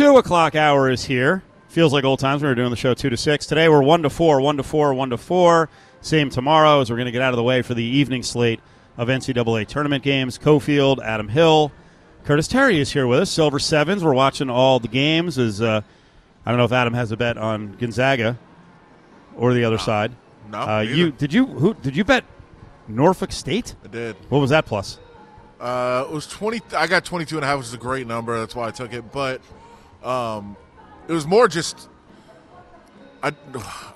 2 o'clock hour is here. Feels like old times. We were doing the show 2 to 6. Today we're 1 to 4, 1 to 4, 1 to 4. Same tomorrow as we're going to get out of the way for the evening slate of NCAA tournament games. Cofield, Adam Hill, Curtis Terry is here with us. Silver Sevens. We're watching all the games. I don't know if Adam has a bet on Gonzaga or the other side. No, did you bet Norfolk State? I did. What was that plus? It was 20. I got 22.5, which is a great number. That's why I took it. But it was more just. I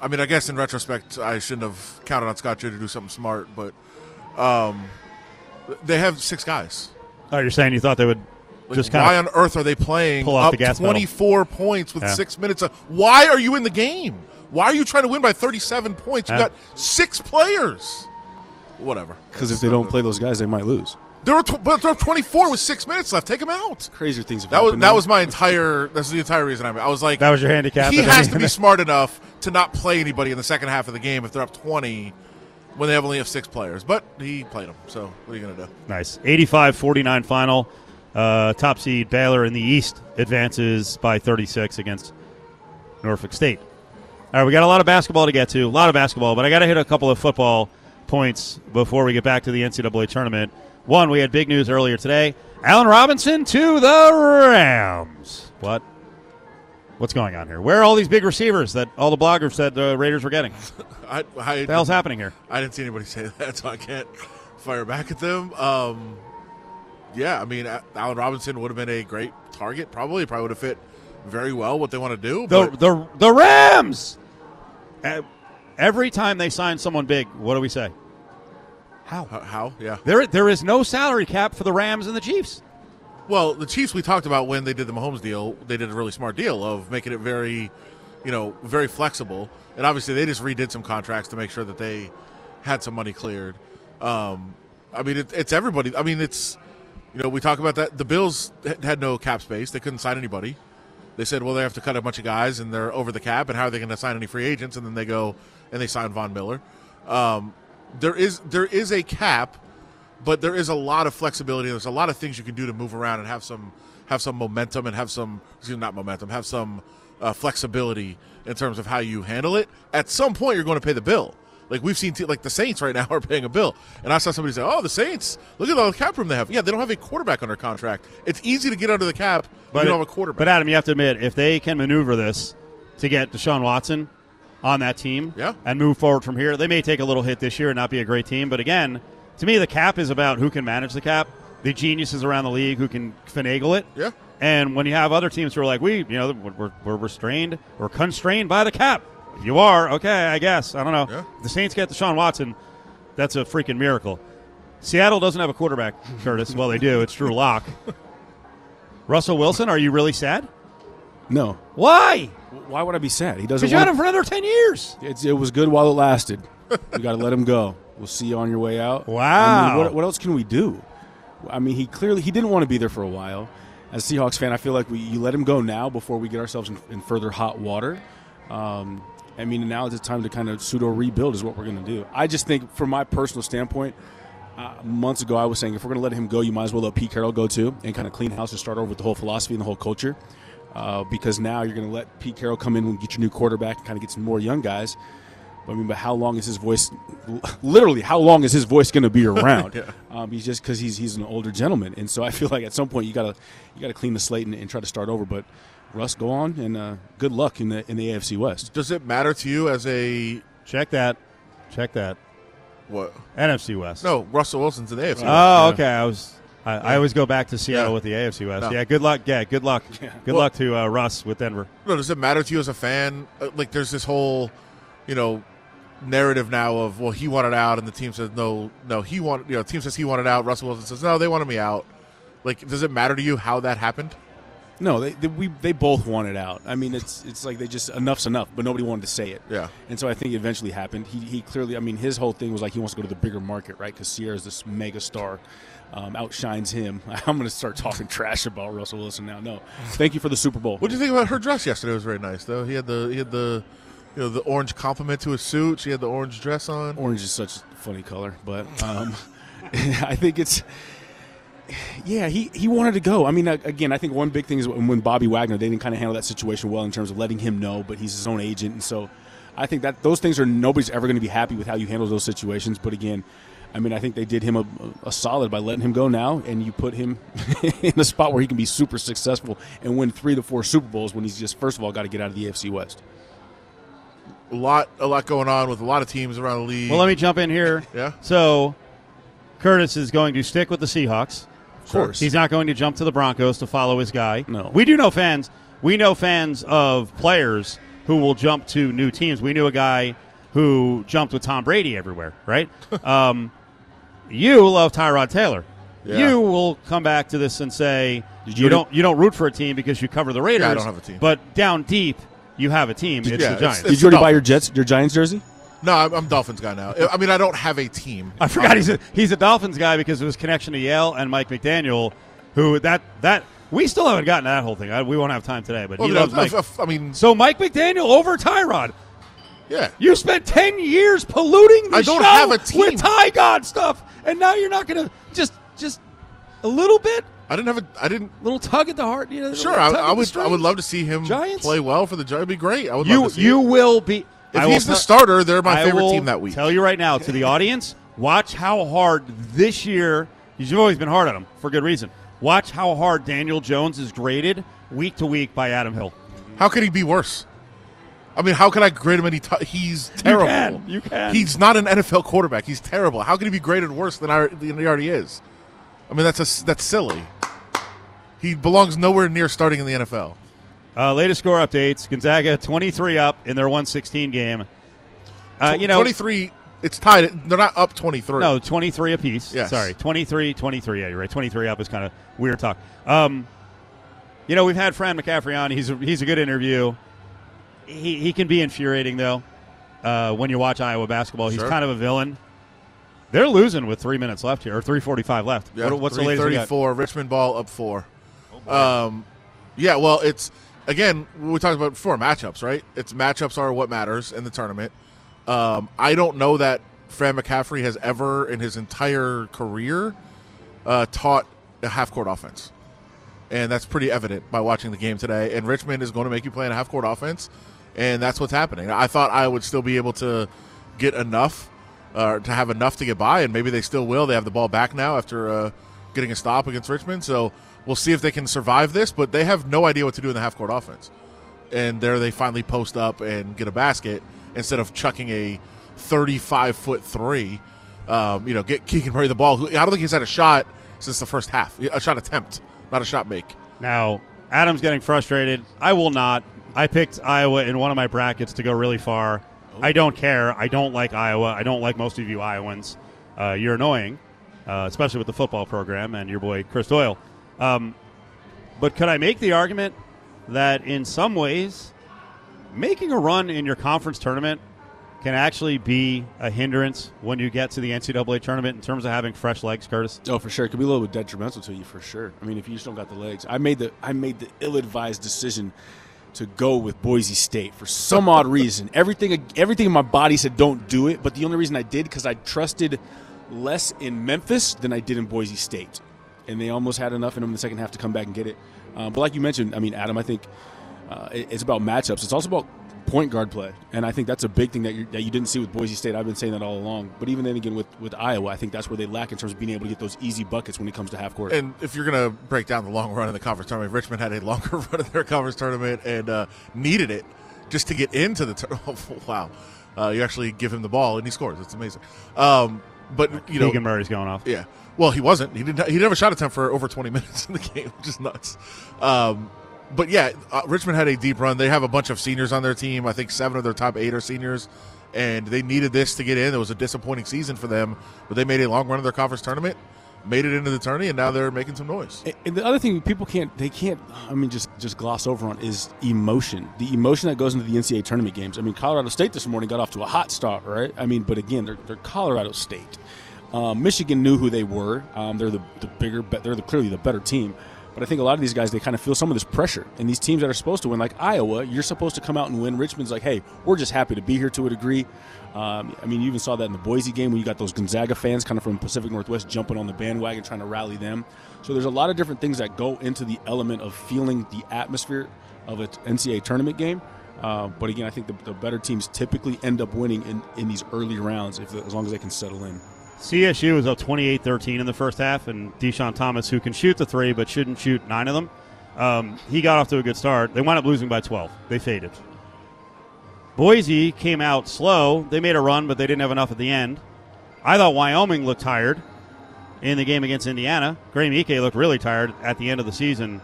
mean, I guess in retrospect, I shouldn't have counted on Scott Drew to do something smart. But they have six guys. Oh, you're saying you thought they would. Like, just why on earth are they playing up 24 points with 6 minutes? Why are you in the game? Why are you trying to win by 37 points? You got six players. Whatever. Because if they don't play those guys, they might lose. There were 24 with 6 minutes left. Take them out. Crazier things have happened. That's the entire reason I was like. That was your handicap. He has to be smart enough to not play anybody in the second half of the game if they're up 20 when they only have six players. But he played them. So what are you going to do? Nice. 85-49 final. Top seed Baylor in the East advances by 36 against Norfolk State. All right, we got a lot of basketball to get to, but I got to hit a couple of football points before we get back to the NCAA tournament. One, we had big news earlier today. Allen Robinson to the Rams. What? What's going on here? Where are all these big receivers that all the bloggers said the Raiders were getting? What the hell's happening here? I didn't see anybody say that, so I can't fire back at them. Yeah, I mean, Allen Robinson would have been a great target. Probably would have fit very well what they want to do. The Rams! Every time they sign someone big, what do we say? How? Yeah. There is no salary cap for the Rams and the Chiefs. Well, the Chiefs we talked about when they did the Mahomes deal. They did a really smart deal of making it very, very flexible. And obviously they just redid some contracts to make sure that they had some money cleared. I mean, it's everybody. I mean, it's... we talk about that. The Bills had no cap space. They couldn't sign anybody. They said, well, they have to cut a bunch of guys, and they're over the cap, and how are they going to sign any free agents? And then they go and they sign Von Miller. There is a cap, but there is a lot of flexibility. There's a lot of things you can do to move around and have some momentum and have some flexibility in terms of how you handle it. At some point, you're going to pay the bill. Like, we've seen, like, the Saints right now are paying a bill. And I saw somebody say, oh, the Saints, look at all the cap room they have. Yeah, they don't have a quarterback under contract. It's easy to get under the cap, but you don't have a quarterback. But, Adam, you have to admit, if they can maneuver this to get Deshaun Watson on that team and move forward from here, they may take a little hit this year and not be a great team. But, again, to me, the cap is about who can manage the cap, the geniuses around the league who can finagle it. Yeah. And when you have other teams who are like, we're restrained or constrained by the cap. You are. Okay, I guess. I don't know. Yeah. If the Saints get Deshaun Watson, that's a freaking miracle. Seattle doesn't have a quarterback, Curtis. Well, they do. It's Drew Lock. Russell Wilson, are you really sad? No. Why? Why would I be sad? He doesn't. Because you had him for another 10 years. It was good while it lasted. We got to let him go. We'll see you on your way out. Wow. I mean, what else can we do? I mean, he didn't want to be there for a while. As a Seahawks fan, I feel like you let him go now before we get ourselves in further hot water. I mean, now it's time to kind of pseudo-rebuild is what we're going to do. I just think, from my personal standpoint, months ago I was saying if we're going to let him go, you might as well let Pete Carroll go too and kind of clean house and start over with the whole philosophy and the whole culture because now you're going to let Pete Carroll come in and get your new quarterback and kind of get some more young guys. But how long is his voice – literally, how long is his voice going to be around? Yeah. He's just because he's an older gentleman. And so I feel like at some point you got to clean the slate and try to start over. But Russ, go on, and good luck in the AFC West. Does it matter to you as a – Check that. What? NFC West. No, Russell Wilson's in the AFC West. Oh, okay. I always go back to Seattle with the AFC West. No. Yeah, good luck. Yeah, good luck. Yeah. Good luck to Russ with Denver. No, does it matter to you as a fan? Like, there's this whole, narrative now of, well, he wanted out, and the team says no, he wanted, the team says he wanted out, Russell Wilson says no, they wanted me out. Like, does it matter to you how that happened? No, they both wanted out. I mean, it's like they just, enough's enough, but nobody wanted to say it. Yeah. And so I think it eventually happened. He clearly, I mean, his whole thing was like he wants to go to the bigger market, right? Because Sierra's this mega star, outshines him. I'm going to start talking trash about Russell Wilson now. No, thank you for the Super Bowl. What do you think about her dress yesterday? It was very nice, though. He had the the orange compliment to his suit. She had the orange dress on. Orange is such a funny color, but I think it's Yeah, he wanted to go. I mean, again, I think one big thing is when Bobby Wagner, they didn't kind of handle that situation well in terms of letting him know, but he's his own agent. And so I think that those things are, nobody's ever going to be happy with how you handle those situations. But again, I mean, I think they did him a solid by letting him go now, and you put him in a spot where he can be super successful and win 3 to 4 Super Bowls when he's just, first of all, got to get out of the AFC West. A lot going on with a lot of teams around the league. Well, let me jump in here. Yeah. So Curtis is going to stick with the Seahawks. Of course. He's not going to jump to the Broncos to follow his guy. No. We know fans of players who will jump to new teams. We knew a guy who jumped with Tom Brady everywhere, right? You love Tyrod Taylor. Yeah. You will come back to this and say you don't root for a team because you cover the Raiders. Yeah, I don't have a team. But down deep, you have a team. It's the Giants. Did you already buy your Giants jersey? No, I'm Dolphins guy now. I mean, I don't have a team. I forgot he's a Dolphins guy because of his connection to Yale and Mike McDaniel, who that we still haven't gotten that whole thing. We won't have time today, but he loves Mike. So Mike McDaniel over Tyrod. Yeah, you spent 10 years polluting the show have a team with Ty God stuff, and now you're not going to just a little bit. Little tug at the heart. You know, sure, I would love to see him play well for the Giants. It'd be great. I would. Love to see you him. Will be. If I he's the starter, they're my favorite team that week. Tell you right now, to the audience, watch how hard this year, you've always been hard on him for good reason. Watch how hard Daniel Jones is graded week to week by Adam Hill. How could he be worse? I mean, how can I grade him? He's terrible. You can. He's not an NFL quarterback. He's terrible. How can he be graded worse than he already is? I mean, that's silly. He belongs nowhere near starting in the NFL. Latest score updates: Gonzaga 23 up in their 116 game. 23. It's tied. They're not up 23. No, 23 apiece. Yes. Sorry, 23. Yeah, you're right. 23 up is kind of weird talk. We've had Fran McCaffrey on. He's a good interview. He can be infuriating though. When you watch Iowa basketball, he's kind of a villain. They're losing with 3 minutes left here, or 3:45 left. Yeah, what's the latest? 3:34. Richmond ball up 4. Oh, boy. Yeah. Well, it's. Again, we talked about before, matchups, right? It's matchups are what matters in the tournament. I don't know that Fran McCaffrey has ever in his entire career taught a half-court offense. And that's pretty evident by watching the game today. And Richmond is going to make you play in a half-court offense, and that's what's happening. I thought I would still be able to get enough to have enough to get by, and maybe they still will. They have the ball back now after getting a stop against Richmond, so we'll see if they can survive this, but they have no idea what to do in the half-court offense. And there they finally post up and get a basket instead of chucking a 35-foot three. Get Keegan Murray the ball. I don't think he's had a shot since the first half. A shot attempt, not a shot make. Now, Adam's getting frustrated. I will not. I picked Iowa in one of my brackets to go really far. Oh. I don't care. I don't like Iowa. I don't like most of you Iowans. You're annoying, especially with the football program and your boy Chris Doyle. But could I make the argument that in some ways making a run in your conference tournament can actually be a hindrance when you get to the NCAA tournament in terms of having fresh legs, Curtis? Oh, for sure. It could be a little bit detrimental to you, for sure. I mean, if you just don't got the legs. I made the ill-advised decision to go with Boise State for some odd reason. Everything in my body said don't do it, but the only reason I did because I trusted less in Memphis than I did in Boise State. And they almost had enough in them in the second half to come back and get it. But like you mentioned, I mean, Adam, I think it's about matchups. It's also about point guard play. And I think that's a big thing that you didn't see with Boise State. I've been saying that all along. But even then again with Iowa, I think that's where they lack in terms of being able to get those easy buckets when it comes to half court. And if you're going to break down the long run in the conference tournament, Richmond had a longer run in their conference tournament and needed it just to get into the tournament. Wow. You actually give him the ball and he scores. It's amazing. But you know, Keegan Murray's going off. Yeah. Well, he wasn't. He never shot attempt for over 20 minutes in the game, which is nuts. But, yeah, Richmond had a deep run. They have a bunch of seniors on their team. I think 7 of their top 8 are seniors, and they needed this to get in. It was a disappointing season for them, but they made a long run of their conference tournament, made it into the tourney, and now they're making some noise. And the other thing people can't gloss over on is emotion. The emotion that goes into the NCAA tournament games. I mean, Colorado State this morning got off to a hot start, right? I mean, but, again, they're Colorado State. Michigan knew who they were. They're the bigger, they're clearly the better team. But I think a lot of these guys, they kind of feel some of this pressure. And these teams that are supposed to win, like Iowa, you're supposed to come out and win. Richmond's like, hey, we're just happy to be here to a degree. I mean, you even saw that in the Boise game when you got those Gonzaga fans kind of from Pacific Northwest jumping on the bandwagon, trying to rally them. So there's a lot of different things that go into the element of feeling the atmosphere of an NCAA tournament game. But again, I think the better teams typically end up winning in these early rounds as long as they can settle in. CSU was up 28-13 in the first half, and Deshaun Thomas, who can shoot the three but shouldn't shoot 9 of them, he got off to a good start. They wound up losing by 12. They faded. Boise came out slow. They made a run, but they didn't have enough at the end. I thought Wyoming looked tired in the game against Indiana. Graham Ike looked really tired at the end of the season.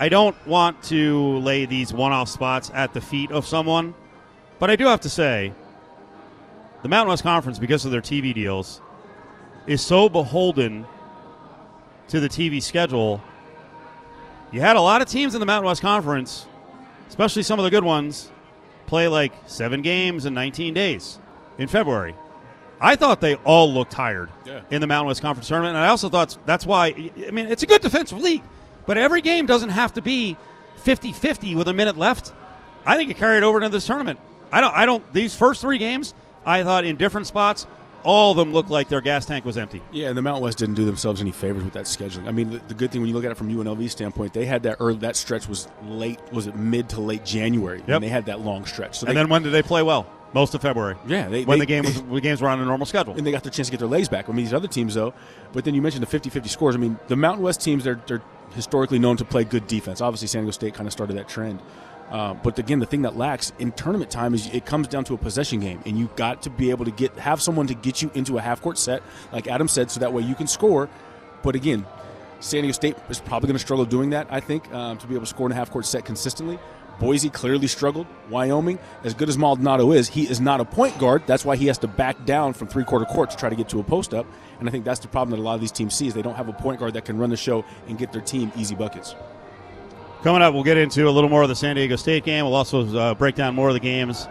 I don't want to lay these one-off spots at the feet of someone, but I do have to say the Mountain West Conference, because of their TV deals, is so beholden to the TV schedule. You had a lot of teams in the Mountain West Conference, especially some of the good ones, play like 7 games in 19 days in February. I thought they all looked tired in the Mountain West Conference tournament, and I also thought that's why, I mean, it's a good defensive league, but every game doesn't have to be 50-50 with a minute left. I think it carried over into this tournament. These first 3 games, I thought in different spots, all of them looked like their gas tank was empty. Yeah, and the Mountain West didn't do themselves any favors with that scheduling. I mean, the good thing when you look at it from UNLV's standpoint, they had that early, that stretch was late, was it mid to late January? Yep. And they had that long stretch. So then when did they play well? Most of February. Yeah. The games were on a normal schedule. And they got their chance to get their legs back. I mean, these other teams, though, but then you mentioned the 50-50 scores. I mean, the Mountain West teams, they're historically known to play good defense. Obviously, San Diego State kind of started that trend. But again, the thing that lacks in tournament time is it comes down to a possession game, and you've got to be able to have someone to get you into a half-court set, like Adam said, so that way you can score. But again, San Diego State is probably going to struggle doing that, I think, to be able to score in a half-court set consistently. Boise clearly struggled. Wyoming, as good as Maldonado is, he is not a point guard. That's why he has to back down from three-quarter court to try to get to a post-up, and I think that's the problem that a lot of these teams see is they don't have a point guard that can run the show and get their team easy buckets. Coming up, we'll get into a little more of the San Diego State game. We'll also break down more of the games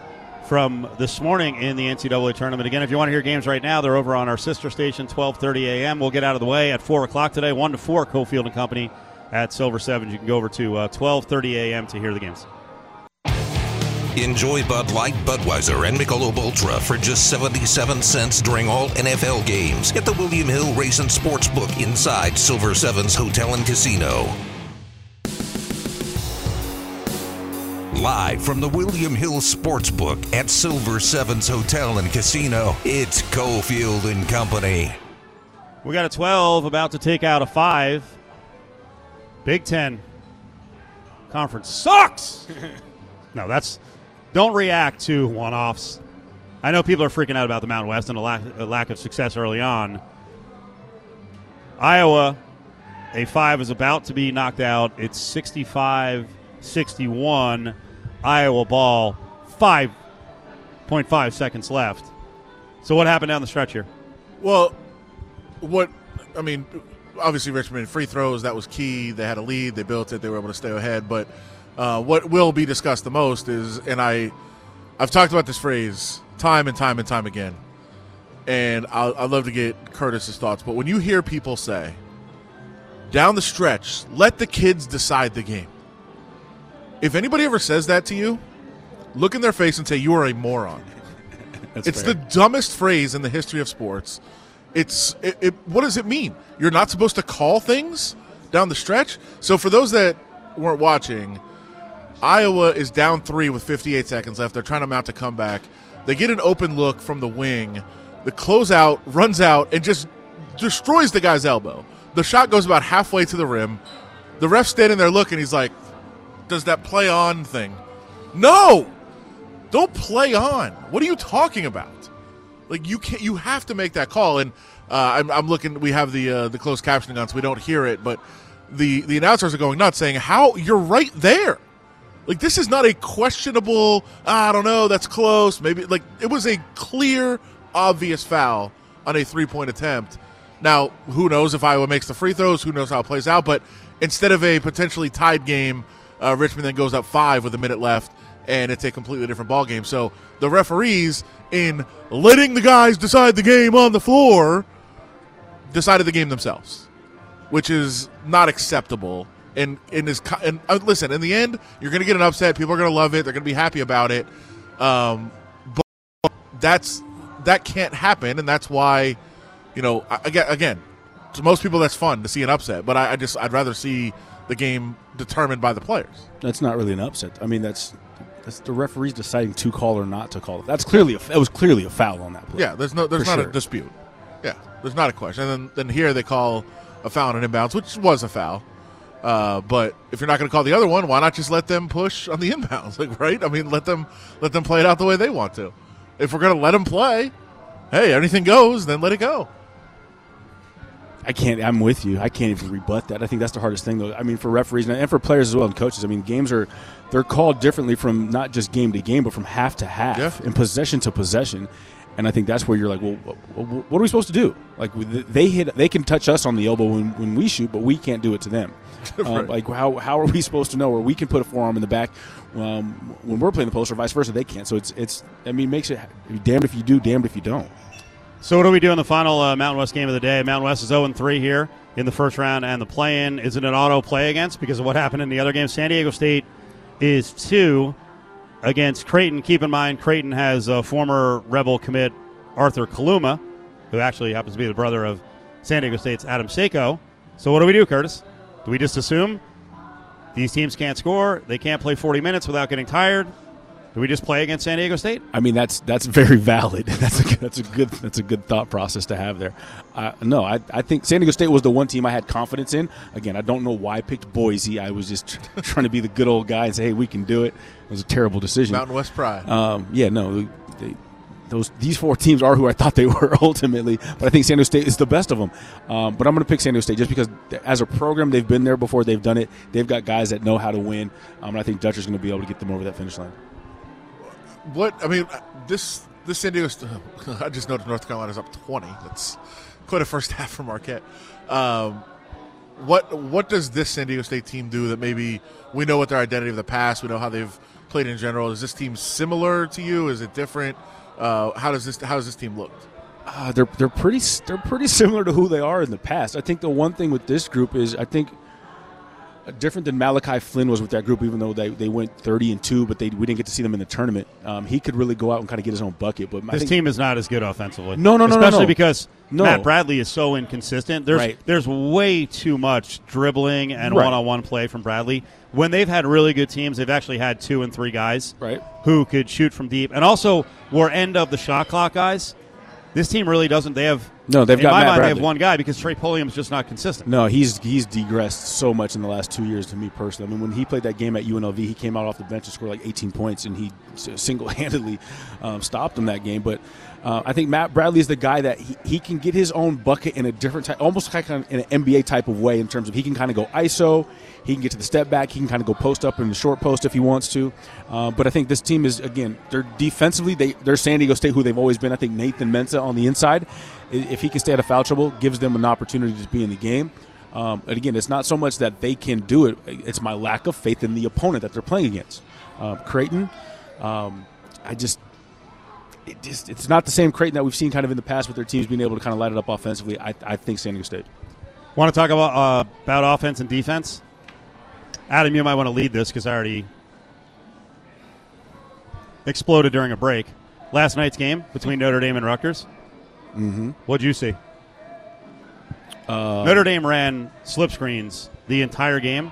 from this morning in the NCAA tournament. Again, if you want to hear games right now, they're over on our sister station, 12:30 a.m. We'll get out of the way at 4 o'clock today, 1 to 4, Cofield & Company at Silver Sevens. You can go over to 12:30 a.m. to hear the games. Enjoy Bud Light, Budweiser, and Michelob Ultra for just 77 cents during all NFL games at the William Hill Race and Sportsbook inside Silver Sevens Hotel and Casino. Live from the William Hill Sportsbook at Silver Sevens Hotel and Casino, it's Cofield and Company. We got a 12 about to take out a 5. Big Ten Conference sucks! No, don't react to one-offs. I know people are freaking out about the Mountain West and a lack of success early on. Iowa, a 5 is about to be knocked out. It's 65-61. Iowa ball, 5.5 seconds left. So what happened down the stretch here? Well, obviously Richmond free throws, that was key. They had a lead. They built it. They were able to stay ahead. But what will be discussed the most is, and I've talked about this phrase time and time and time again, and I'd love to get Curtis's thoughts. But when you hear people say, down the stretch, let the kids decide the game. If anybody ever says that to you, look in their face and say, you are a moron. It's fair. The dumbest phrase in the history of sports. What does it mean? You're not supposed to call things down the stretch? So for those that weren't watching, Iowa is down 3 with 58 seconds left. They're trying to mount a comeback. They get an open look from the wing. The closeout runs out and just destroys the guy's elbow. The shot goes about halfway to the rim. The ref's standing there looking. He's like, does that play on thing? No! Don't play on. What are you talking about? Like, you have to make that call. And I'm looking, we have the closed captioning on so we don't hear it, but the announcers are going nuts saying, how? You're right there. Like, this is not a questionable, I don't know, that's close. Maybe, like, it was a clear, obvious foul on a three-point attempt. Now, who knows if Iowa makes the free throws? Who knows how it plays out? But instead of a potentially tied game, Richmond then goes up 5 with a minute left, and it's a completely different ball game. So the referees, in letting the guys decide the game on the floor, decided the game themselves. which is not acceptable. And listen, in the end, you're going to get an upset. People are going to love it. They're going to be happy about it. But that can't happen, and that's why, you know, again, to most people that's fun to see an upset. But I'd rather see the game determined by the players. That's not really an upset. I mean, that's the referees deciding to call or not to call. That's clearly that was clearly a foul on that play. Yeah, there's not a dispute. Yeah, there's not a question. And then here they call a foul and inbounds, which was a foul. But if you're not going to call the other one, why not just let them push on the inbounds, like, right? I mean, let them play it out the way they want to. If we're going to let them play, hey, anything goes, then let it go. I'm with you. I can't even rebut that. I think that's the hardest thing, though. I mean, for referees and for players as well and coaches, I mean, games they're called differently from not just game to game, but from half to half and possession to possession. And I think that's where you're like, well, what are we supposed to do? Like, they can touch us on the elbow when we shoot, but we can't do it to them. Right. Like, how are we supposed to know where we can put a forearm in the back when we're playing the post, or vice versa? They can't. So it makes it damned if you do, damned if you don't. So what do we do in the final Mountain West game of the day? Mountain West is 0-3 here in the first round and the play-in. Is it an auto play against because of what happened in the other game? San Diego State is 2 against Creighton. Keep in mind, Creighton has former Rebel commit Arthur Kaluma, who actually happens to be the brother of San Diego State's Adam Seiko. So what do we do, Curtis? Do we just assume these teams can't score? They can't play 40 minutes without getting tired? Do we just play against San Diego State? I mean, that's very valid. That's a good thought process to have there. No, I think San Diego State was the one team I had confidence in. Again, I don't know why I picked Boise. I was just trying to be the good old guy and say, hey, we can do it. It was a terrible decision. Mountain West pride. These four teams are who I thought they were ultimately, but I think San Diego State is the best of them. But I'm going to pick San Diego State just because, as a program, they've been there before. They've done it. They've got guys that know how to win, and I think Dutcher's going to be able to get them over that finish line. This San Diego State, I just noticed North Carolina's up 20. That's quite a first half for Marquette. What does this San Diego State team do that maybe we know what their identity of the past, we know how they've played in general. Is this team similar to you? Is it different? How does this team look? They're pretty similar to who they are in the past. I think the one thing with this group is different than Malachi Flynn was with that group, even though they went 30-2, but we didn't get to see them in the tournament. He could really go out and kind of get his own bucket. But this team is not as good offensively. No, especially because Matt Bradley is so inconsistent. There's way too much dribbling and one-on-one play from Bradley. When they've had really good teams, they've actually had 2 and 3 guys who could shoot from deep and also were end of the shot clock guys. This team really doesn't. They have one guy because Trey Pulliam's just not consistent. No, he's degressed so much in the last 2 years to me personally. I mean, when he played that game at UNLV, he came out off the bench and scored like 18 points, and he single-handedly stopped him that game. But I think Matt Bradley is the guy that he can get his own bucket in a different type, almost kind of in an NBA type of way, in terms of he can kind of go ISO, he can get to the step back, he can kind of go post up in the short post if he wants to. But I think this team is, again, they're defensively, they're San Diego State, who they've always been. I think Nathan Mensah on the inside, if he can stay out of foul trouble, gives them an opportunity to be in the game. And again, it's not so much that they can do it, it's my lack of faith in the opponent that they're playing against. Creighton, it's not the same Creighton that we've seen kind of in the past with their teams being able to kind of light it up offensively. I think San Diego State. Want to talk about offense and defense? Adam, you might want to lead this because I already exploded during a break. Last night's game between Notre Dame and Rutgers. Mm-hmm. What'd you see? Notre Dame ran slip screens the entire game,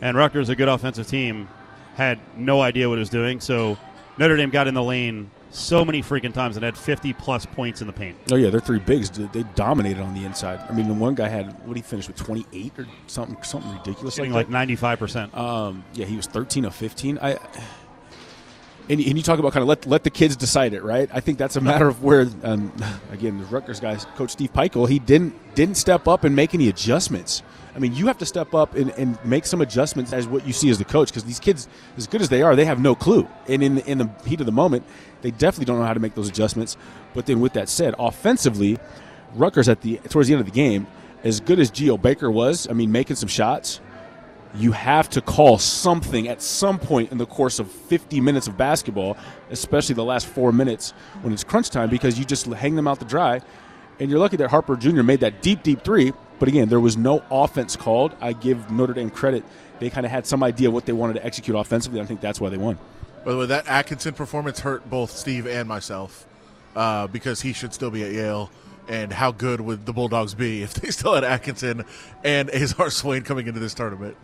and Rutgers, a good offensive team, had no idea what it was doing. So Notre Dame got in the lane so many freaking times and had 50-plus points in the paint. Oh, yeah, their three bigs, they dominated on the inside. I mean, the one guy what he finished with, 28 or something ridiculous? Something like 95%. Yeah, he was 13 of 15. And you talk about kind of let the kids decide it, right? I think that's a matter of where, again, the Rutgers guys, Coach Steve Peichel, he didn't step up and make any adjustments. I mean, you have to step up and make some adjustments as what you see as the coach, because these kids, as good as they are, they have no clue. And in the heat of the moment, they definitely don't know how to make those adjustments. But then with that said, offensively, Rutgers towards the end of the game, as good as Geo Baker was, I mean, making some shots, you have to call something at some point in the course of 50 minutes of basketball, especially the last 4 minutes when it's crunch time, because you just hang them out to dry. And you're lucky that Harper Jr. made that deep, deep three, But again, there was no offense called. I give Notre Dame credit. They kind of had some idea what they wanted to execute offensively. I think that's why they won. By the way, that Atkinson performance hurt both Steve and myself because he should still be at Yale. And how good would the Bulldogs be if they still had Atkinson and Azar Swain coming into this tournament?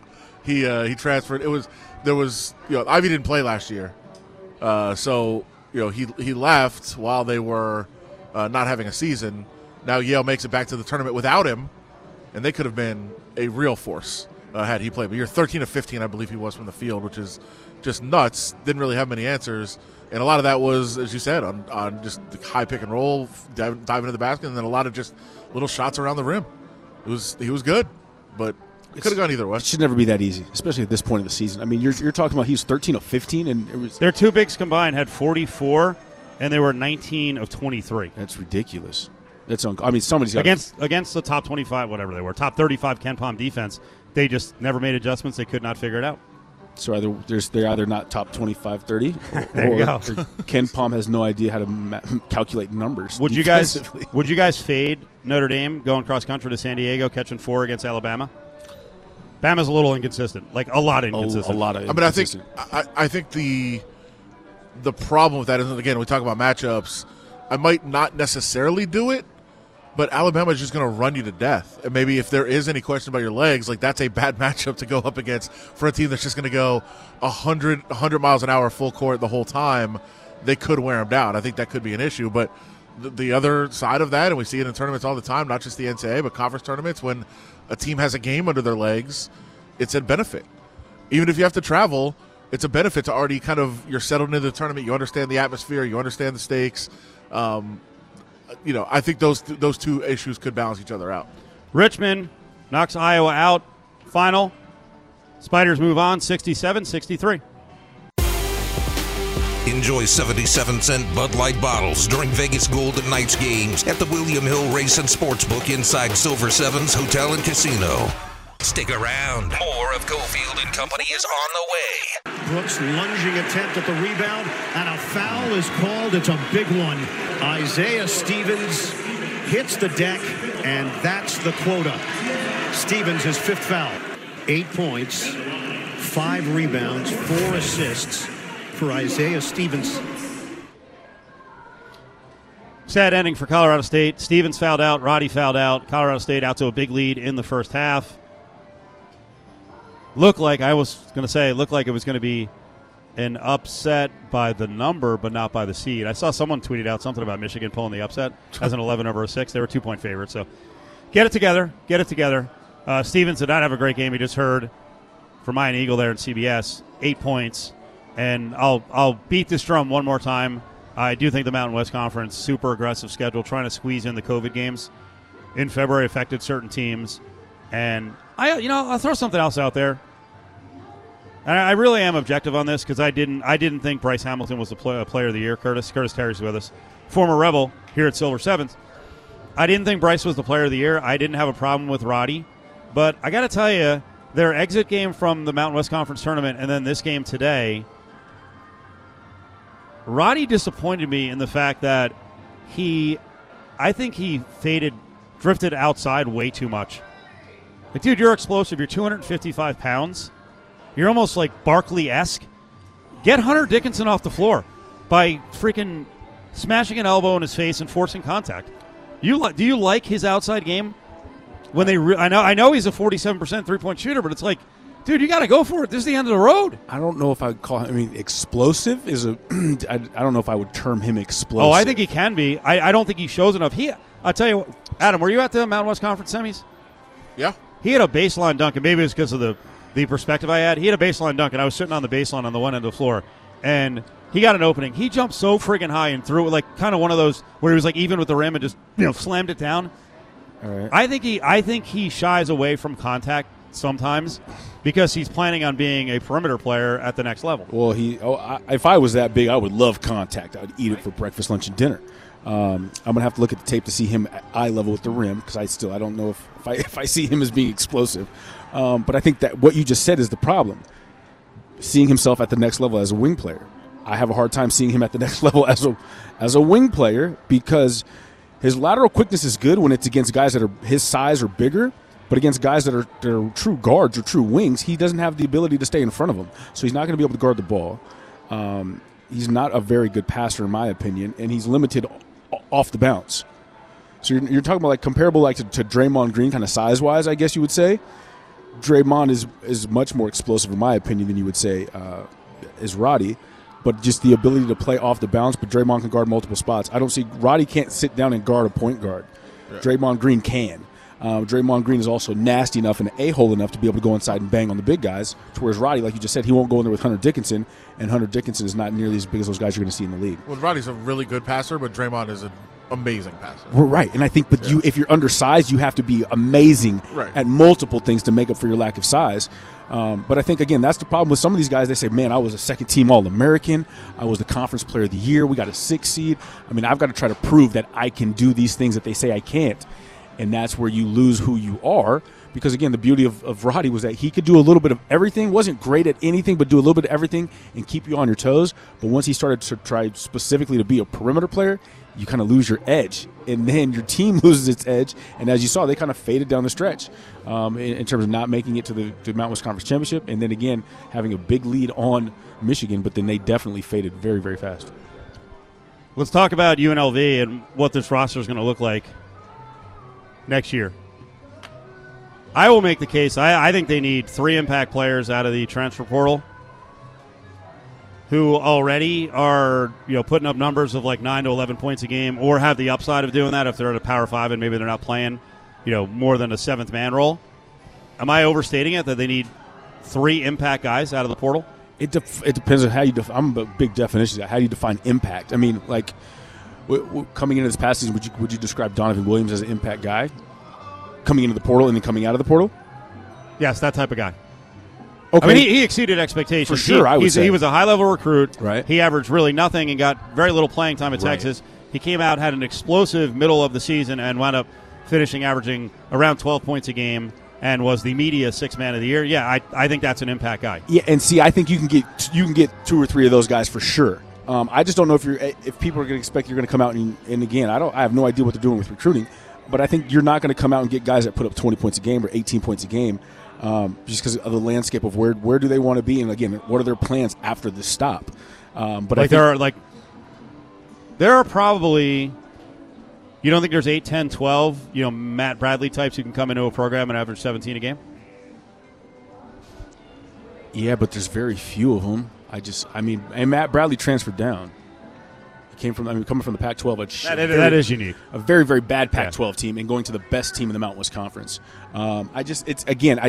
He transferred. Ivy didn't play last year, so he left while they were not having a season. Now Yale makes it back to the tournament without him, and they could have been a real force had he played. But you're 13 of 15, I believe he was from the field, which is just nuts. Didn't really have many answers. And a lot of that was, as you said, on just the high pick and roll, dive into the basket, and then a lot of just little shots around the rim. He was good, but it could have gone either way. It should never be that easy, especially at this point of the season. I mean, you're talking about he was 13 of 15, and it was their two bigs combined had 44, and they were 19 of 23. That's ridiculous. Somebody's got against the top 25, whatever they were, top 35 Ken Pom defense. They just never made adjustments. They could not figure it out. So they're either not top 25, 30, or Ken Pom has no idea how to calculate numbers. Would you guys fade Notre Dame going cross country to San Diego, catching 4 against Alabama? Bama's a little inconsistent, like a lot inconsistent. I think the problem with that is, again, we talk about matchups. I might not necessarily do it, but Alabama is just going to run you to death. And maybe if there is any question about your legs, like that's a bad matchup to go up against for a team that's just going to go 100 miles an hour full court the whole time. They could wear them down. I think that could be an issue. But the other side of that, and we see it in tournaments all the time, not just the NCAA, but conference tournaments, when a team has a game under their legs, it's a benefit. Even if you have to travel, it's a benefit to already kind of you're settled into the tournament. You understand the atmosphere. You understand the stakes. I think those two issues could balance each other out. Richmond knocks Iowa out. Final. Spiders move on 67-63. Enjoy 77-cent Bud Light bottles during Vegas Golden Knights games at the William Hill Race and Sportsbook inside Silver Sevens Hotel and Casino. Stick around. More of Cofield & Company is on the way. Brooks' lunging attempt at the rebound, and a foul is called. It's a big one. Isaiah Stevens hits the deck, and that's the quota. Stevens, his fifth foul. 8 points, 5 rebounds, 4 assists for Isaiah Stevens. Sad ending for Colorado State. Stevens fouled out. Roddy fouled out. Colorado State out to a big lead in the first half. Looked like it was going to be an upset by the number, but not by the seed. I saw someone tweeted out something about Michigan pulling the upset as an 11 over a 6. They were 2-point favorites. So get it together. Stevens did not have a great game. He just heard from Ian Eagle there in CBS, 8 points. And I'll beat this drum one more time. I do think the Mountain West Conference, super aggressive schedule, trying to squeeze in the COVID games in February affected certain teams. And I'll throw something else out there. And I really am objective on this because I didn't think Bryce Hamilton was the player of the year. Curtis Terry's with us, former Rebel here at Silver Sevens. I didn't think Bryce was the player of the year. I didn't have a problem with Roddy, but I got to tell you, their exit game from the Mountain West Conference tournament and then this game today, Roddy disappointed me in the fact that drifted outside way too much. Like, dude, you're explosive. You're 255 pounds. You're almost like Barkley-esque. Get Hunter Dickinson off the floor by freaking smashing an elbow in his face and forcing contact. Do you like his outside game? When they, I know he's a 47% 3-point shooter, but it's like, dude, you got to go for it. This is the end of the road. I don't know if I'd call him. I mean, explosive is a. I don't know if I would term him explosive. Oh, I think he can be. I don't think he shows enough. I'll tell you what, Adam, were you at the Mountain West Conference semis? Yeah. He had a baseline dunk, and maybe it was because of the perspective I had. He had a baseline dunk, and I was sitting on the baseline on the one end of the floor, and he got an opening. He jumped so friggin' high and threw it like kind of one of those where he was like even with the rim and just slammed it down. All right. I think he shies away from contact sometimes because he's planning on being a perimeter player at the next level. Well, if I was that big, I would love contact. I would eat it for breakfast, lunch, and dinner. I'm gonna have to look at the tape to see him at eye level with the rim because I don't know if I see him as being explosive, but I think that what you just said is the problem. Seeing himself at the next level as a wing player, I have a hard time seeing him at the next level as a wing player because his lateral quickness is good when it's against guys that are his size or bigger, But against guys that are true guards or true wings, he doesn't have the ability to stay in front of them. So he's not going to be able to guard the ball. He's not a very good passer, in my opinion, and he's limited off the bounce. So you're talking about like comparable like to Draymond Green kind of size-wise, I guess you would say. Draymond is much more explosive, in my opinion, than you would say is Roddy. But just the ability to play off the bounce, but Draymond can guard multiple spots. I don't see – Roddy can't sit down and guard a point guard. Yeah. Draymond Green can. Draymond Green is also nasty enough and a-hole enough to be able to go inside and bang on the big guys, to whereas Roddy, like you just said, he won't go in there with Hunter Dickinson, and Hunter Dickinson is not nearly as big as those guys you're going to see in the league. Well, Roddy's a really good passer, but Draymond is an amazing passer. Well, right, and I think but if you're undersized, you have to be amazing at multiple things to make up for your lack of size. But I think, again, that's the problem with some of these guys. They say, man, I was a second-team All-American. I was the conference player of the year. We got a 6 seed. I mean, I've got to try to prove that I can do these things that they say I can't. And that's where you lose who you are because, again, the beauty of Roddy was that he could do a little bit of everything, wasn't great at anything, but do a little bit of everything and keep you on your toes. But once he started to try specifically to be a perimeter player, you kind of lose your edge, and then your team loses its edge. And as you saw, they kind of faded down the stretch in terms of not making it to the Mountain West Conference Championship, and then, again, having a big lead on Michigan, but then they definitely faded very, very fast. Let's talk about UNLV and what this roster is going to look like next year. I will make the case. I think they need 3 impact players out of the transfer portal who already are, putting up numbers of like 9 to 11 points a game or have the upside of doing that if they're at a Power 5 and maybe they're not playing, more than a 7th man role. Am I overstating it that they need 3 impact guys out of the portal? It depends on how you define. I'm a big definition of how you define impact. I mean, like, coming into this past season, would you describe Donovan Williams as an impact guy coming into the portal and then coming out of the portal? Yes, that type of guy. Okay. I mean, he exceeded expectations. For sure, I would say. He was a high-level recruit. Right. He averaged really nothing and got very little playing time at Texas. He came out, had an explosive middle of the season, and wound up finishing averaging around 12 points a game and was the media 6th man of the year. Yeah, I think that's an impact guy. Yeah, and see, I think you can get 2 or 3 of those guys for sure. I just don't know if people are going to expect you're going to come out and again, I have no idea what they're doing with recruiting, but I think you're not going to come out and get guys that put up 20 points a game or 18 points a game just because of the landscape of where do they want to be and again, what are their plans after this stop? But there are probably you don't think there's 8, 10, 12 Matt Bradley types who can come into a program and average 17 a game? Yeah, but there's very few of them. And Matt Bradley transferred down. He came from, coming from the Pac-12. That is unique. A very, very bad Pac-12 team and going to the best team in the Mountain West Conference. I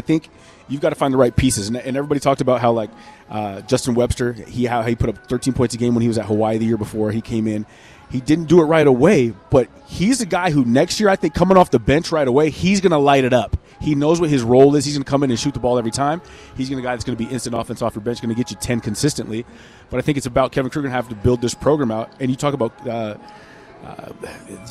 think you've got to find the right pieces. And everybody talked about how, like, Justin Webster, how he put up 13 points a game when he was at Hawaii the year before he came in. He didn't do it right away, but he's a guy who next year, I think, coming off the bench right away, he's going to light it up. He knows what his role is. He's going to come in and shoot the ball every time. He's going to guy that's going to be instant offense off your bench, going to get you 10 consistently. But I think it's about Kevin Kruger going to have to build this program out. And you talk about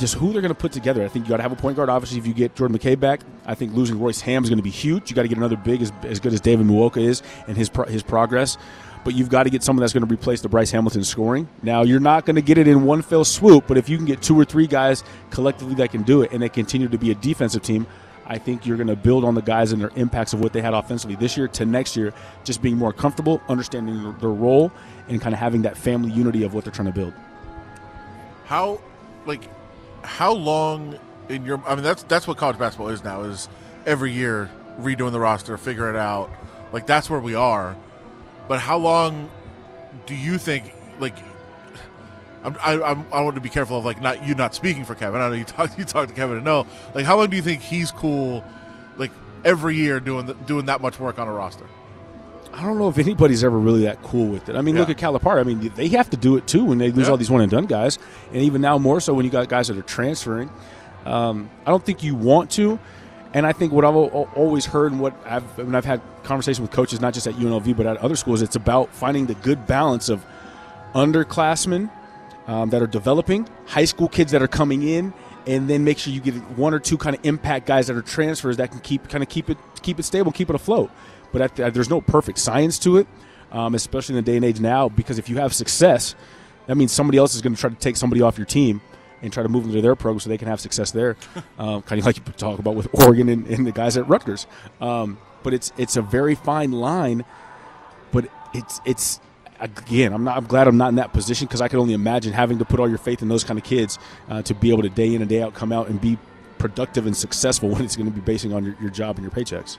just who they're going to put together. I think you got to have a point guard. Obviously, if you get Jordan McKay back, I think losing Royce Ham is going to be huge. You got to get another big as good as David Muoka is and his progress. But you've got to get someone that's going to replace the Bryce Hamilton scoring. Now, you're not going to get it in one fell swoop, but if you can get 2 or 3 guys collectively that can do it and they continue to be a defensive team, I think you're going to build on the guys and their impacts of what they had offensively this year to next year, just being more comfortable, understanding their role, and kind of having that family unity of what they're trying to build. How long in your – I mean, that's what college basketball is now, is every year redoing the roster, figure it out. Like, that's where we are. But how long do you think, I want to be careful of, not speaking for Kevin. I know you talk to Kevin and know. Like, how long do you think he's cool, every year doing that much work on a roster? I don't know if anybody's ever really that cool with it. I mean, Look at Calipari. I mean, they have to do it, too, when they lose all these one-and-done guys. And even now more so when you got guys that are transferring. I don't think you want to. And I think what I've always heard and I've had conversations with coaches, not just at UNLV but at other schools, it's about finding the good balance of underclassmen that are developing, high school kids that are coming in, and then make sure you get 1 or 2 kind of impact guys that are transfers that can keep it stable, keep it afloat. But there's no perfect science to it, especially in the day and age now, because if you have success, that means somebody else is going to try to take somebody off your team. and try to move them to their program so they can have success there, kind of like you talk about with Oregon and the guys at Rutgers. But it's a very fine line. But it's again, I'm glad I'm not in that position, because I could only imagine having to put all your faith in those kind of kids to be able to day in and day out come out and be productive and successful when it's going to be basing on your job and your paychecks.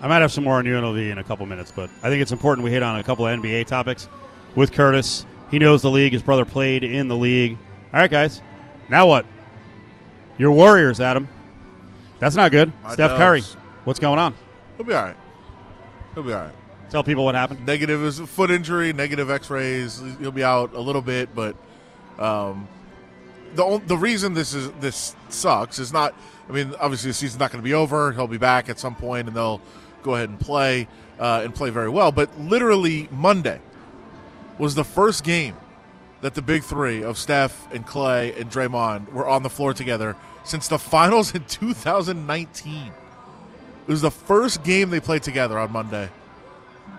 I might have some more on UNLV in a couple minutes, but I think it's important we hit on a couple of NBA topics with Curtis. He knows the league. His brother played in the league. All right, guys. Now what? Your Warriors, Adam. That's not good. Steph Curry. What's going on? He'll be all right. He'll be all right. Tell people what happened. Negative is a foot injury, negative x-rays. He'll be out a little bit, but the reason this sucks is not – I mean, obviously the season's not going to be over. He'll be back at some point, and they'll go ahead and play very well. But literally Monday was the first game that the big three of Steph and Clay and Draymond were on the floor together since the finals in 2019. It was the first game they played together on Monday,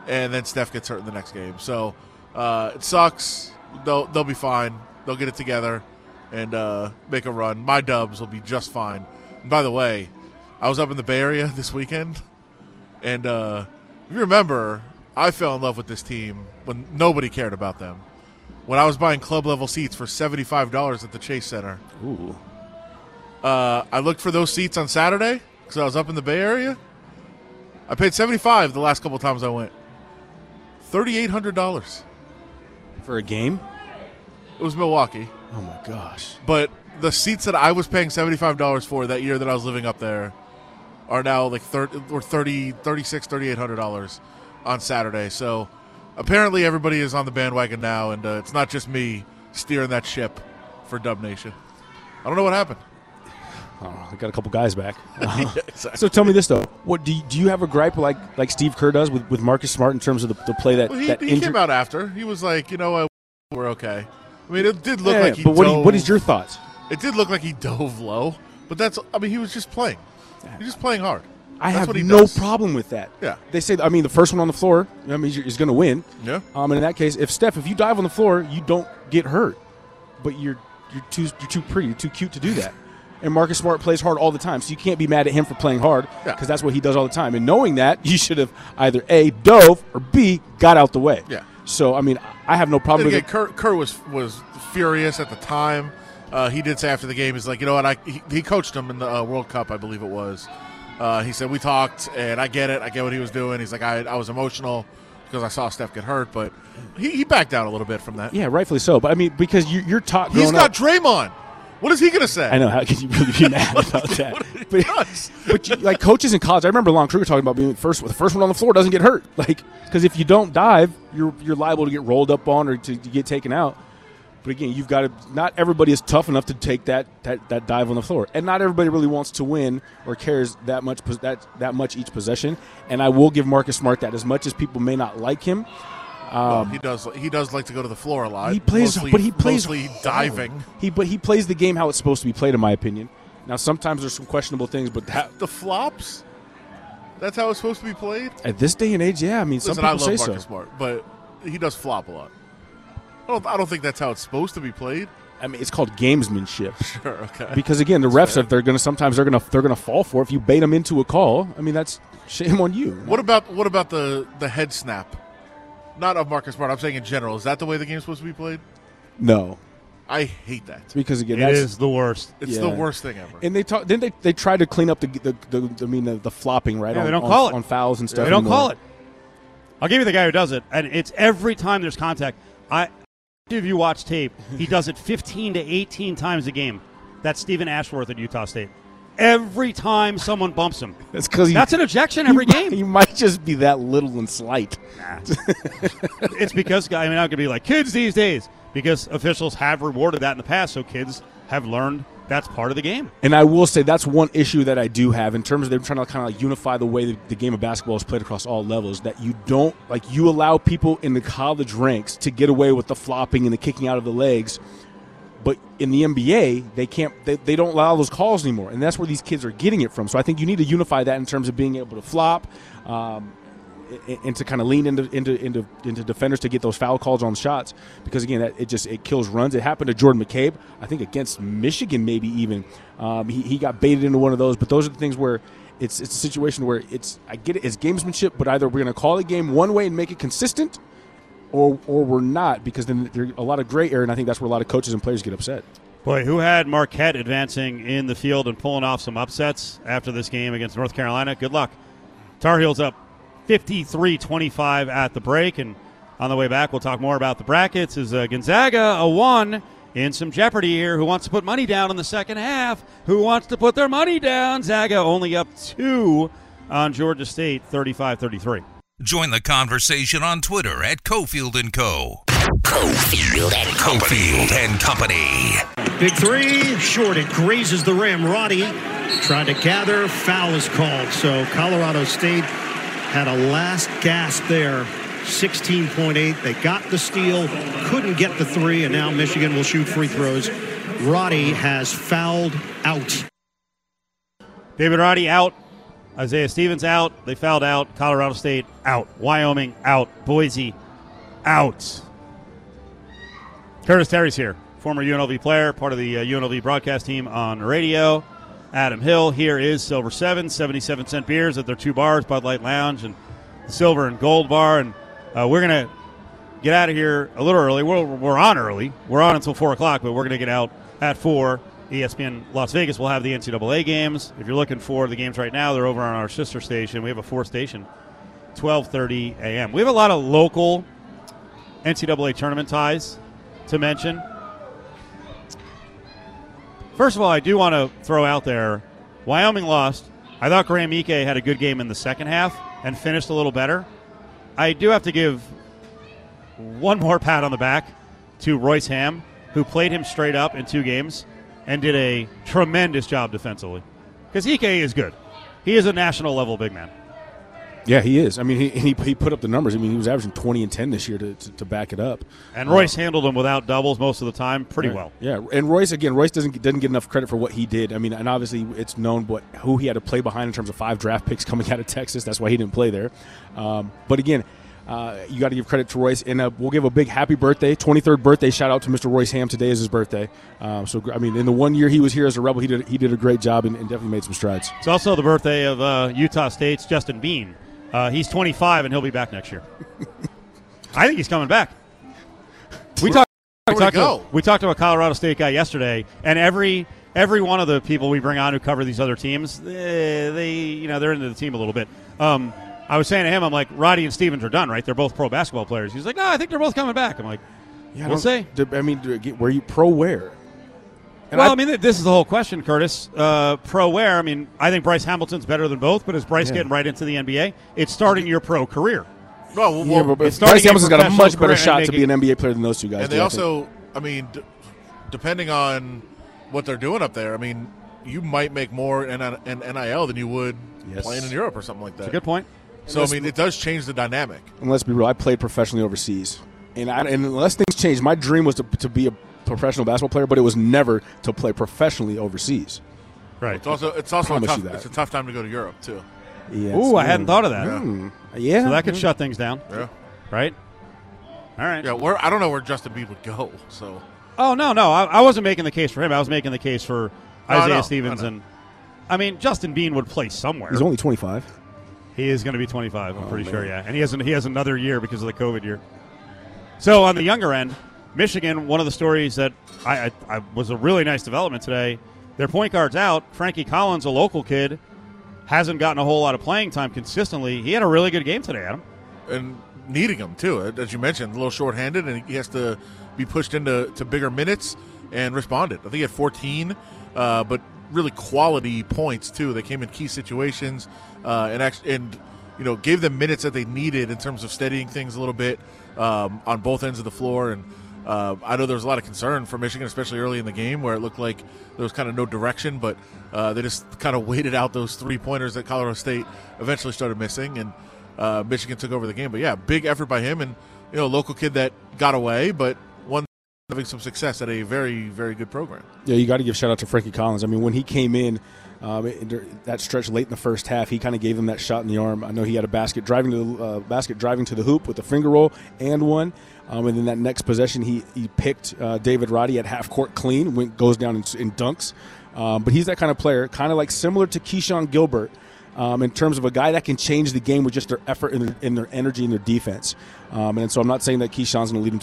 and then Steph gets hurt in the next game. So it sucks. They'll be fine. They'll get it together and make a run. My Dubs will be just fine. And by the way, I was up in the Bay Area this weekend, and if you remember, I fell in love with this team when nobody cared about them. When I was buying club-level seats for $75 at the Chase Center. Ooh. I looked for those seats on Saturday because I was up in the Bay Area. I paid $75 the last couple times I went. $3,800. For a game? It was Milwaukee. Oh, my gosh. But the seats that I was paying $75 for that year that I was living up there are now like $3,600, $3,800 on Saturday. So apparently everybody is on the bandwagon now, and it's not just me steering that ship for Dub Nation. I don't know what happened. Oh, I got a couple guys back. Yeah, exactly. So tell me this, though. What do you have a gripe like Steve Kerr does with Marcus Smart in terms of the play that he came out after? He was like, you know what, we're okay. I mean, it did look like he dove. But what is your thoughts? It did look like he dove low, but he was just playing. He was just playing hard. I have no problem with that. Yeah. They say, I mean, the first one on the floor is going to win. Yeah. And in that case, if you dive on the floor, you don't get hurt. But you're too cute to do that. And Marcus Smart plays hard all the time, so you can't be mad at him for playing hard, because that's what he does all the time. And knowing that, you should have either A, dove, or B, got out the way. Yeah. So, I mean, I have no problem with it. Kerr was furious at the time. He did say after the game, he's like, you know what, he coached him in the World Cup, I believe it was. He said, we talked, and I get it. I get what he was doing. He's like, I was emotional because I saw Steph get hurt, but he backed down a little bit from that. Yeah, rightfully so. But, I mean, because you're taught growing up. He's got Draymond. What is he going to say? I know. How can you really be mad about that? But like coaches in college, I remember Lon Kruger talking about being the first one on the floor doesn't get hurt. Like, because if you don't dive, you're liable to get rolled up on or to get taken out. But again, you've got to. Not everybody is tough enough to take that dive on the floor, and not everybody really wants to win or cares that much each possession. And I will give Marcus Smart that, as much as people may not like him. Well, he does like to go to the floor a lot. He plays, mostly diving. He plays the game how it's supposed to be played, in my opinion. Now, sometimes there's some questionable things, but the flops. That's how it's supposed to be played at this day and age. Yeah, I mean, I love say Marcus Smart, but he does flop a lot. I don't think that's how it's supposed to be played. I mean, it's called gamesmanship. Sure, okay. Because again, the refs, they're gonna fall for it. If you bait them into a call, I mean, that's shame on you. What about the head snap? Not of Marcus Smart. I'm saying in general. Is that the way the game's supposed to be played? No. I hate that. Because, again, it is the worst. It's the worst thing ever. And they tried to clean up the flopping, right? Yeah, they don't call it. On fouls and stuff. Yeah, they don't call it. I'll give you the guy who does it. And it's every time there's contact. If you watch tape, he does it 15 to 18 times a game. That's Stephen Ashworth at Utah State. Every time someone bumps him. That's an ejection every game. He might just be that little and slight. Nah. It's because, I mean, I could be like, kids these days, because officials have rewarded that in the past, so kids have learned that's part of the game. And I will say that's one issue that I do have in terms of they're trying to kind of like unify the way the game of basketball is played across all levels, that you don't, like, you allow people in the college ranks to get away with the flopping and the kicking out of the legs. But in the NBA, they don't allow those calls anymore, and that's where these kids are getting it from. So I think you need to unify that in terms of being able to flop, and to kind of lean into defenders to get those foul calls on shots, because again, it kills runs. It happened to Jordan McCabe, I think, against Michigan, maybe even. He got baited into one of those. But those are the things where it's a situation where I get it, it's gamesmanship, but either we're going to call a game one way and make it consistent, or we're not, because then there's a lot of gray area, and I think that's where a lot of coaches and players get upset. Boy, who had Marquette advancing in the field and pulling off some upsets after this game against North Carolina? Good luck. Tar Heels up 53-25 at the break. And on the way back, we'll talk more about the brackets. Is Gonzaga a one in some jeopardy here? Who wants to put money down in the second half? Who wants to put their money down? Gonzaga only up 2 on Georgia State, 35-33. Join the conversation on Twitter at Cofield & Co. Cofield and Company. Big three, short, it grazes the rim. Roddy tried to gather, foul is called. So Colorado State had a last gasp there, 16.8. They got the steal, couldn't get the three, and now Michigan will shoot free throws. Roddy has fouled out. David Roddy out. Isaiah Stevens out. They fouled out. Colorado State out. Wyoming out. Boise out. Curtis Terry's here, former UNLV player, part of the UNLV broadcast team on radio. Adam Hill, here is Silver 7, 77-cent beers at their 2 bars, Bud Light Lounge and Silver and Gold Bar. And we're going to get out of here a little early. We're on early. We're on until 4 o'clock, but we're going to get out at 4. ESPN Las Vegas will have the NCAA games. If you're looking for the games right now, they're over on our sister station. We have a 4-station, 12:30 a.m. We have a lot of local NCAA tournament ties to mention. First of all, I do want to throw out there, Wyoming lost. I thought Graham Ike had a good game in the second half and finished a little better. I do have to give one more pat on the back to Royce Hamm, who played him straight up in 2 games and did a tremendous job defensively, because Ike is good. He is a national-level big man. Yeah, he is. I mean, he put up the numbers. I mean, he was averaging 20 and 10 this year to back it up. And Royce handled him without doubles most of the time pretty well. Yeah, and Royce doesn't get enough credit for what he did. I mean, and obviously it's known who he had to play behind in terms of 5 draft picks coming out of Texas. That's why he didn't play there. But again, you got to give credit to Royce, and we'll give a big happy birthday, 23rd birthday shout out to Mr. Royce Hamm. Today is his birthday. So I mean, in the one year he was here as a Rebel, he did a great job and definitely made some strides. It's also the birthday of Utah State's Justin Bean. He's 25 and he'll be back next year. I think he's coming back. We talked to a Colorado State guy yesterday, and every one of the people we bring on who cover these other teams, they're into the team a little bit. I was saying to him, I'm like, Roddy and Stevens are done, right? They're both pro basketball players. He's like, no, I think they're both coming back. I'm like, yeah, we'll see. I mean, were you pro where? And well, I mean, this is the whole question, Curtis. Pro where? I mean, I think Bryce Hamilton's better than both, but is Bryce getting right into the NBA? It's starting your pro career. Well, Bryce Hamilton's got a much better shot to be an NBA player than those two guys. And depending on what they're doing up there, I mean, you might make more in NIL than you would playing in Europe or something like that. That's a good point. So, I mean, it does change the dynamic. And let's be real, I played professionally overseas. And unless things change, my dream was to be a professional basketball player, but it was never to play professionally overseas. Right. It's a tough time to go to Europe, too. Yeah, I hadn't thought of that. Yeah. So that could shut things down. Yeah. Right? All right. Yeah, I don't know where Justin Bieber would go. So. Oh, no. I wasn't making the case for him. I was making the case for Isaiah Stevens. And I mean, Justin Bean would play somewhere. He's only 25. He is going to be 25, I'm pretty sure, yeah. And he has another year because of the COVID year. So on the younger end, Michigan, one of the stories that I was a really nice development today, their point guard's out. Frankie Collins, a local kid, hasn't gotten a whole lot of playing time consistently. He had a really good game today, Adam. And needing him, too, as you mentioned, a little shorthanded, and he has to be pushed into bigger minutes and responded. I think he had 14, but really quality points, too. They came in key situations. And gave them minutes that they needed in terms of steadying things a little bit on both ends of the floor. And I know there was a lot of concern for Michigan, especially early in the game, where it looked like there was kind of no direction, but they just kind of waited out those three-pointers that Colorado State eventually started missing, and Michigan took over the game. But, yeah, big effort by him, and, you know, a local kid that got away, but having some success at a very, very good program. Yeah, you got to give shout out to Frankie Collins. I mean, when he came in that stretch late in the first half, he kind of gave them that shot in the arm. I know he had a basket driving to the hoop with a finger roll and one. And then that next possession, he picked David Roddy at half court clean, goes down and dunks. But he's that kind of player, kind of like similar to Keyshawn Gilbert. In terms of a guy that can change the game with just their effort and their energy and their defense. And so I'm not saying that Keyshawn's going to lead him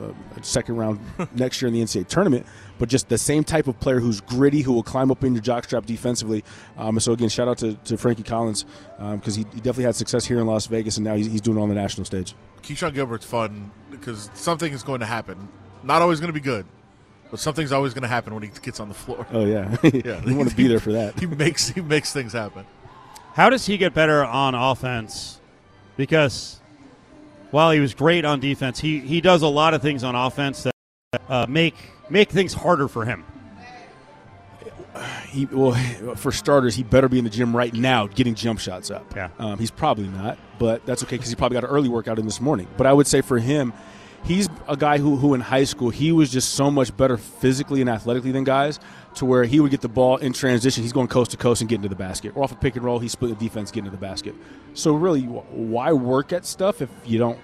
to a second round next year in the NCAA tournament, but just the same type of player who's gritty, who will climb up in your jockstrap defensively. And so, again, shout out to Frankie Collins because he definitely had success here in Las Vegas, and now he's doing it on the national stage. Keyshawn Gilbert's fun because something is going to happen. Not always going to be good. But something's always going to happen when he gets on the floor. Oh, yeah. Yeah. You want to be there for that. He makes things happen. How does he get better on offense? Because while he was great on defense, he does a lot of things on offense that make things harder for him. Well, for starters, he better be in the gym right now getting jump shots up. Yeah. He's probably not, but that's okay because he probably got an early workout in this morning. But I would say for him, he's a guy who in high school, he was just so much better physically and athletically than guys to where he would get the ball in transition. He's going coast to coast and getting to the basket. Or off a pick and roll, he's splitting the defense, getting to the basket. So really, why work at stuff if you don't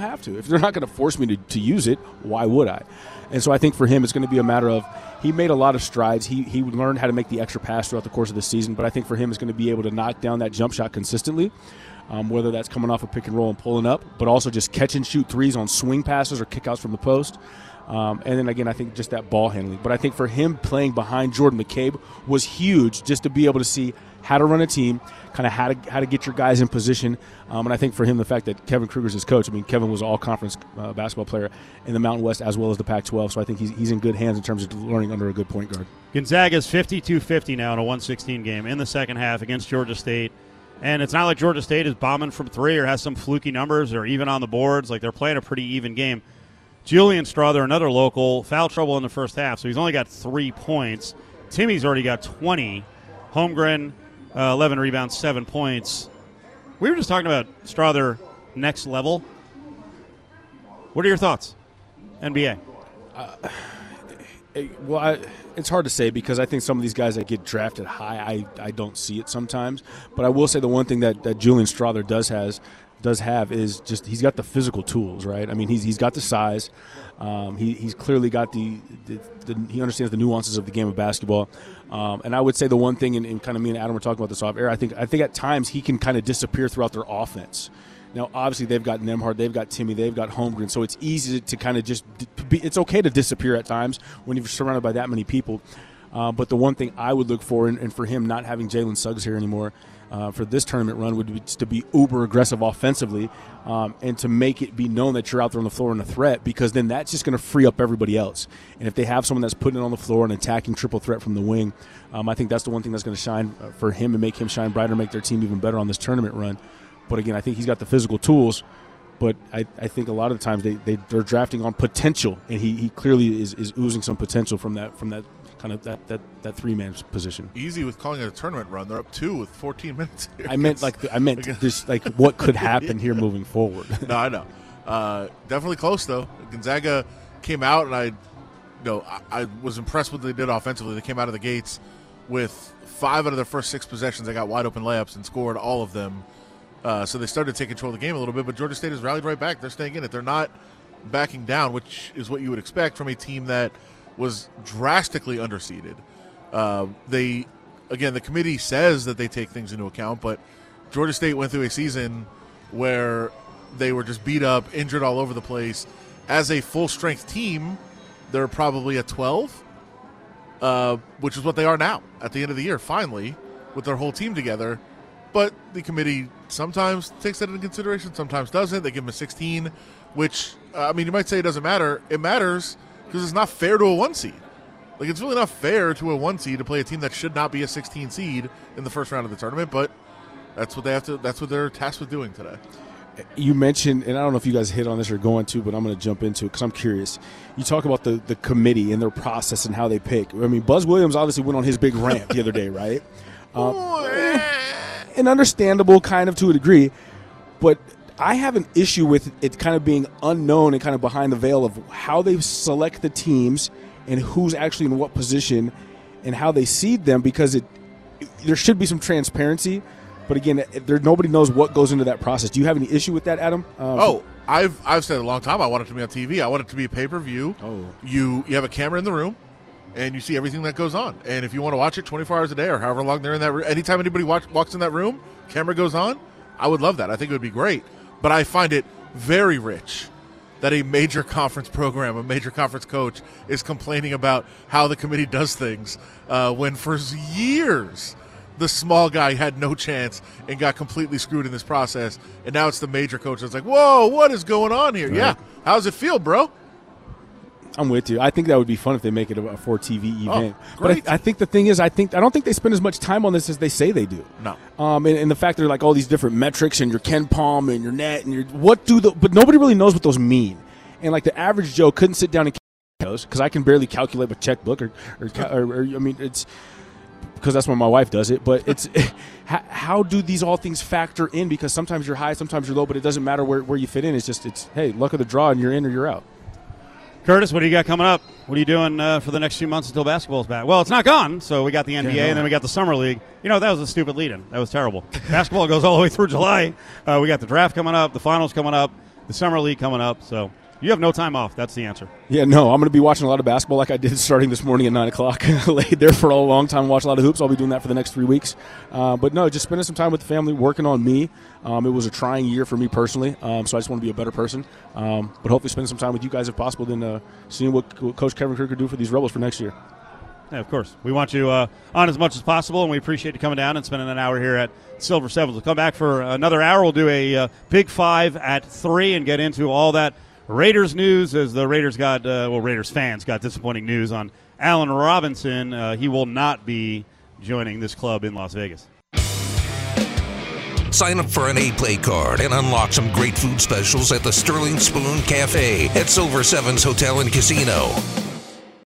have to? If they're not going to force me to use it, why would I? And so I think for him it's going to be a matter of he made a lot of strides. He learned how to make the extra pass throughout the course of the season. But I think for him it's going to be able to knock down that jump shot consistently. Whether that's coming off a pick and roll and pulling up, but also just catch and shoot threes on swing passes or kickouts from the post. And then, again, I think just that ball handling. But I think for him playing behind Jordan McCabe was huge just to be able to see how to run a team, kind of how to get your guys in position. And I think for him the fact that Kevin Kruger's his coach, I mean, Kevin was an all-conference basketball player in the Mountain West as well as the Pac-12. So I think he's in good hands in terms of learning under a good point guard. Gonzaga's 52-50 now in a 116 game in the second half against Georgia State. And it's not like Georgia State is bombing from three or has some fluky numbers or even on the boards. Like, they're playing a pretty even game. Julian Strother, another local, foul trouble in the first half, so he's only got 3 points. Timmy's already got 20. Holmgren, 11 rebounds, 7 points. We were just talking about Strother next level. What are your thoughts, NBA? It's hard to say because I think some of these guys that get drafted high, I don't see it sometimes. But I will say the one thing that Julian Strother does have is just he's got the physical tools, right? I mean, he's got the size. He's clearly got the he understands the nuances of the game of basketball. And I would say the one thing, and kind of me and Adam were talking about this off air, I think at times he can kind of disappear throughout their offense. Now, obviously, they've got Nembhard, they've got Timmy, they've got Holmgren, so it's easy to kind of just be – it's okay to disappear at times when you're surrounded by that many people. But the one thing I would look for, and for him not having Jalen Suggs here anymore for this tournament run, would be to be uber-aggressive offensively and to make it be known that you're out there on the floor and a threat, because then that's just going to free up everybody else. And if they have someone that's putting it on the floor and attacking triple threat from the wing, I think that's the one thing that's going to shine for him and make him shine brighter, make their team even better on this tournament run. But, again, I think he's got the physical tools, but I think a lot of the times they're drafting on potential, and he clearly is oozing some potential from that kind of that three-man position. Easy with calling it a tournament run. They're up 2 with 14 minutes here. I meant just like what could happen here moving forward. No, I know. Definitely close, though. Gonzaga came out, and I was impressed with what they did offensively. They came out of the gates with 5 out of their first 6 possessions. They got wide-open layups and scored all of them. So they started to take control of the game a little bit, but Georgia State has rallied right back. They're staying in it. They're not backing down, which is what you would expect from a team that was drastically underseeded. Again, the committee says that they take things into account, but Georgia State went through a season where they were just beat up, injured all over the place. As a full-strength team, they're probably at 12, which is what they are now at the end of the year, finally, with their whole team together. But the committee sometimes takes that into consideration, sometimes doesn't. They give them a 16, which, I mean, you might say it doesn't matter. It matters because it's not fair to a 1 seed. Like, it's really not fair to a 1 seed to play a team that should not be a 16 seed in the first round of the tournament, but that's what they're tasked with doing today. You mentioned, and I don't know if you guys hit on this or going to, but I'm going to jump into it because I'm curious. You talk about the committee and their process and how they pick. I mean, Buzz Williams obviously went on his big rant the other day, right? And understandable kind of to a degree, but I have an issue with it kind of being unknown and kind of behind the veil of how they select the teams and who's actually in what position and how they seed them, because there should be some transparency. But again, nobody knows what goes into that process. Do you have any issue with that, Adam? I've said it a long time. I want it to be on TV. I want it to be a pay-per-view. Oh. You have a camera in the room, and you see everything that goes on. And if you want to watch it 24 hours a day or however long they're in that room, anytime anybody walks in that room, camera goes on, I would love that. I think it would be great. But I find it very rich that a major conference program, a major conference coach is complaining about how the committee does things when for years the small guy had no chance and got completely screwed in this process. And now it's the major coach that's like, whoa, what is going on here? Right. Yeah, how's it feel, bro? I'm with you. I think that would be fun if they make it a for-TV event. Oh, great. But I think the thing is, I don't think they spend as much time on this as they say they do. No. And the fact they're like all these different metrics and your Ken Palm and your net and your but nobody really knows what those mean. And like the average Joe couldn't sit down and calculate those, because I can barely calculate with checkbook or I mean, it's because that's when my wife does it. But it's how do these all things factor in? Because sometimes you're high, sometimes you're low, but it doesn't matter where you fit in. It's just hey, luck of the draw, and you're in or you're out. Curtis, what do you got coming up? What are you doing for the next few months until basketball's back? Well, it's not gone, so we got the NBA, and then we got the Summer League. You know, that was a stupid lead-in. That was terrible. Basketball goes all the way through July. We got the draft coming up, the finals coming up, the Summer League coming up. So you have no time off. That's the answer. Yeah, no, I'm going to be watching a lot of basketball like I did starting this morning at 9 o'clock. Laid there for a long time, watch a lot of hoops. I'll be doing that for the next 3 weeks. But, no, just spending some time with the family, working on me. It was a trying year for me personally, so I just want to be a better person. But hopefully spend some time with you guys if possible, then seeing what Coach Kevin Kirk could do for these Rebels for next year. Yeah, of course. We want you on as much as possible, and we appreciate you coming down and spending an hour here at Silver Sevens. We'll come back for another hour. We'll do a Big Five at 3 and get into all that Raiders news, as the Raiders got Raiders fans got disappointing news on Allen Robinson. He will not be joining this club in Las Vegas. Sign up for an A-Play card and unlock some great food specials at the Sterling Spoon Cafe at Silver Sevens Hotel and Casino.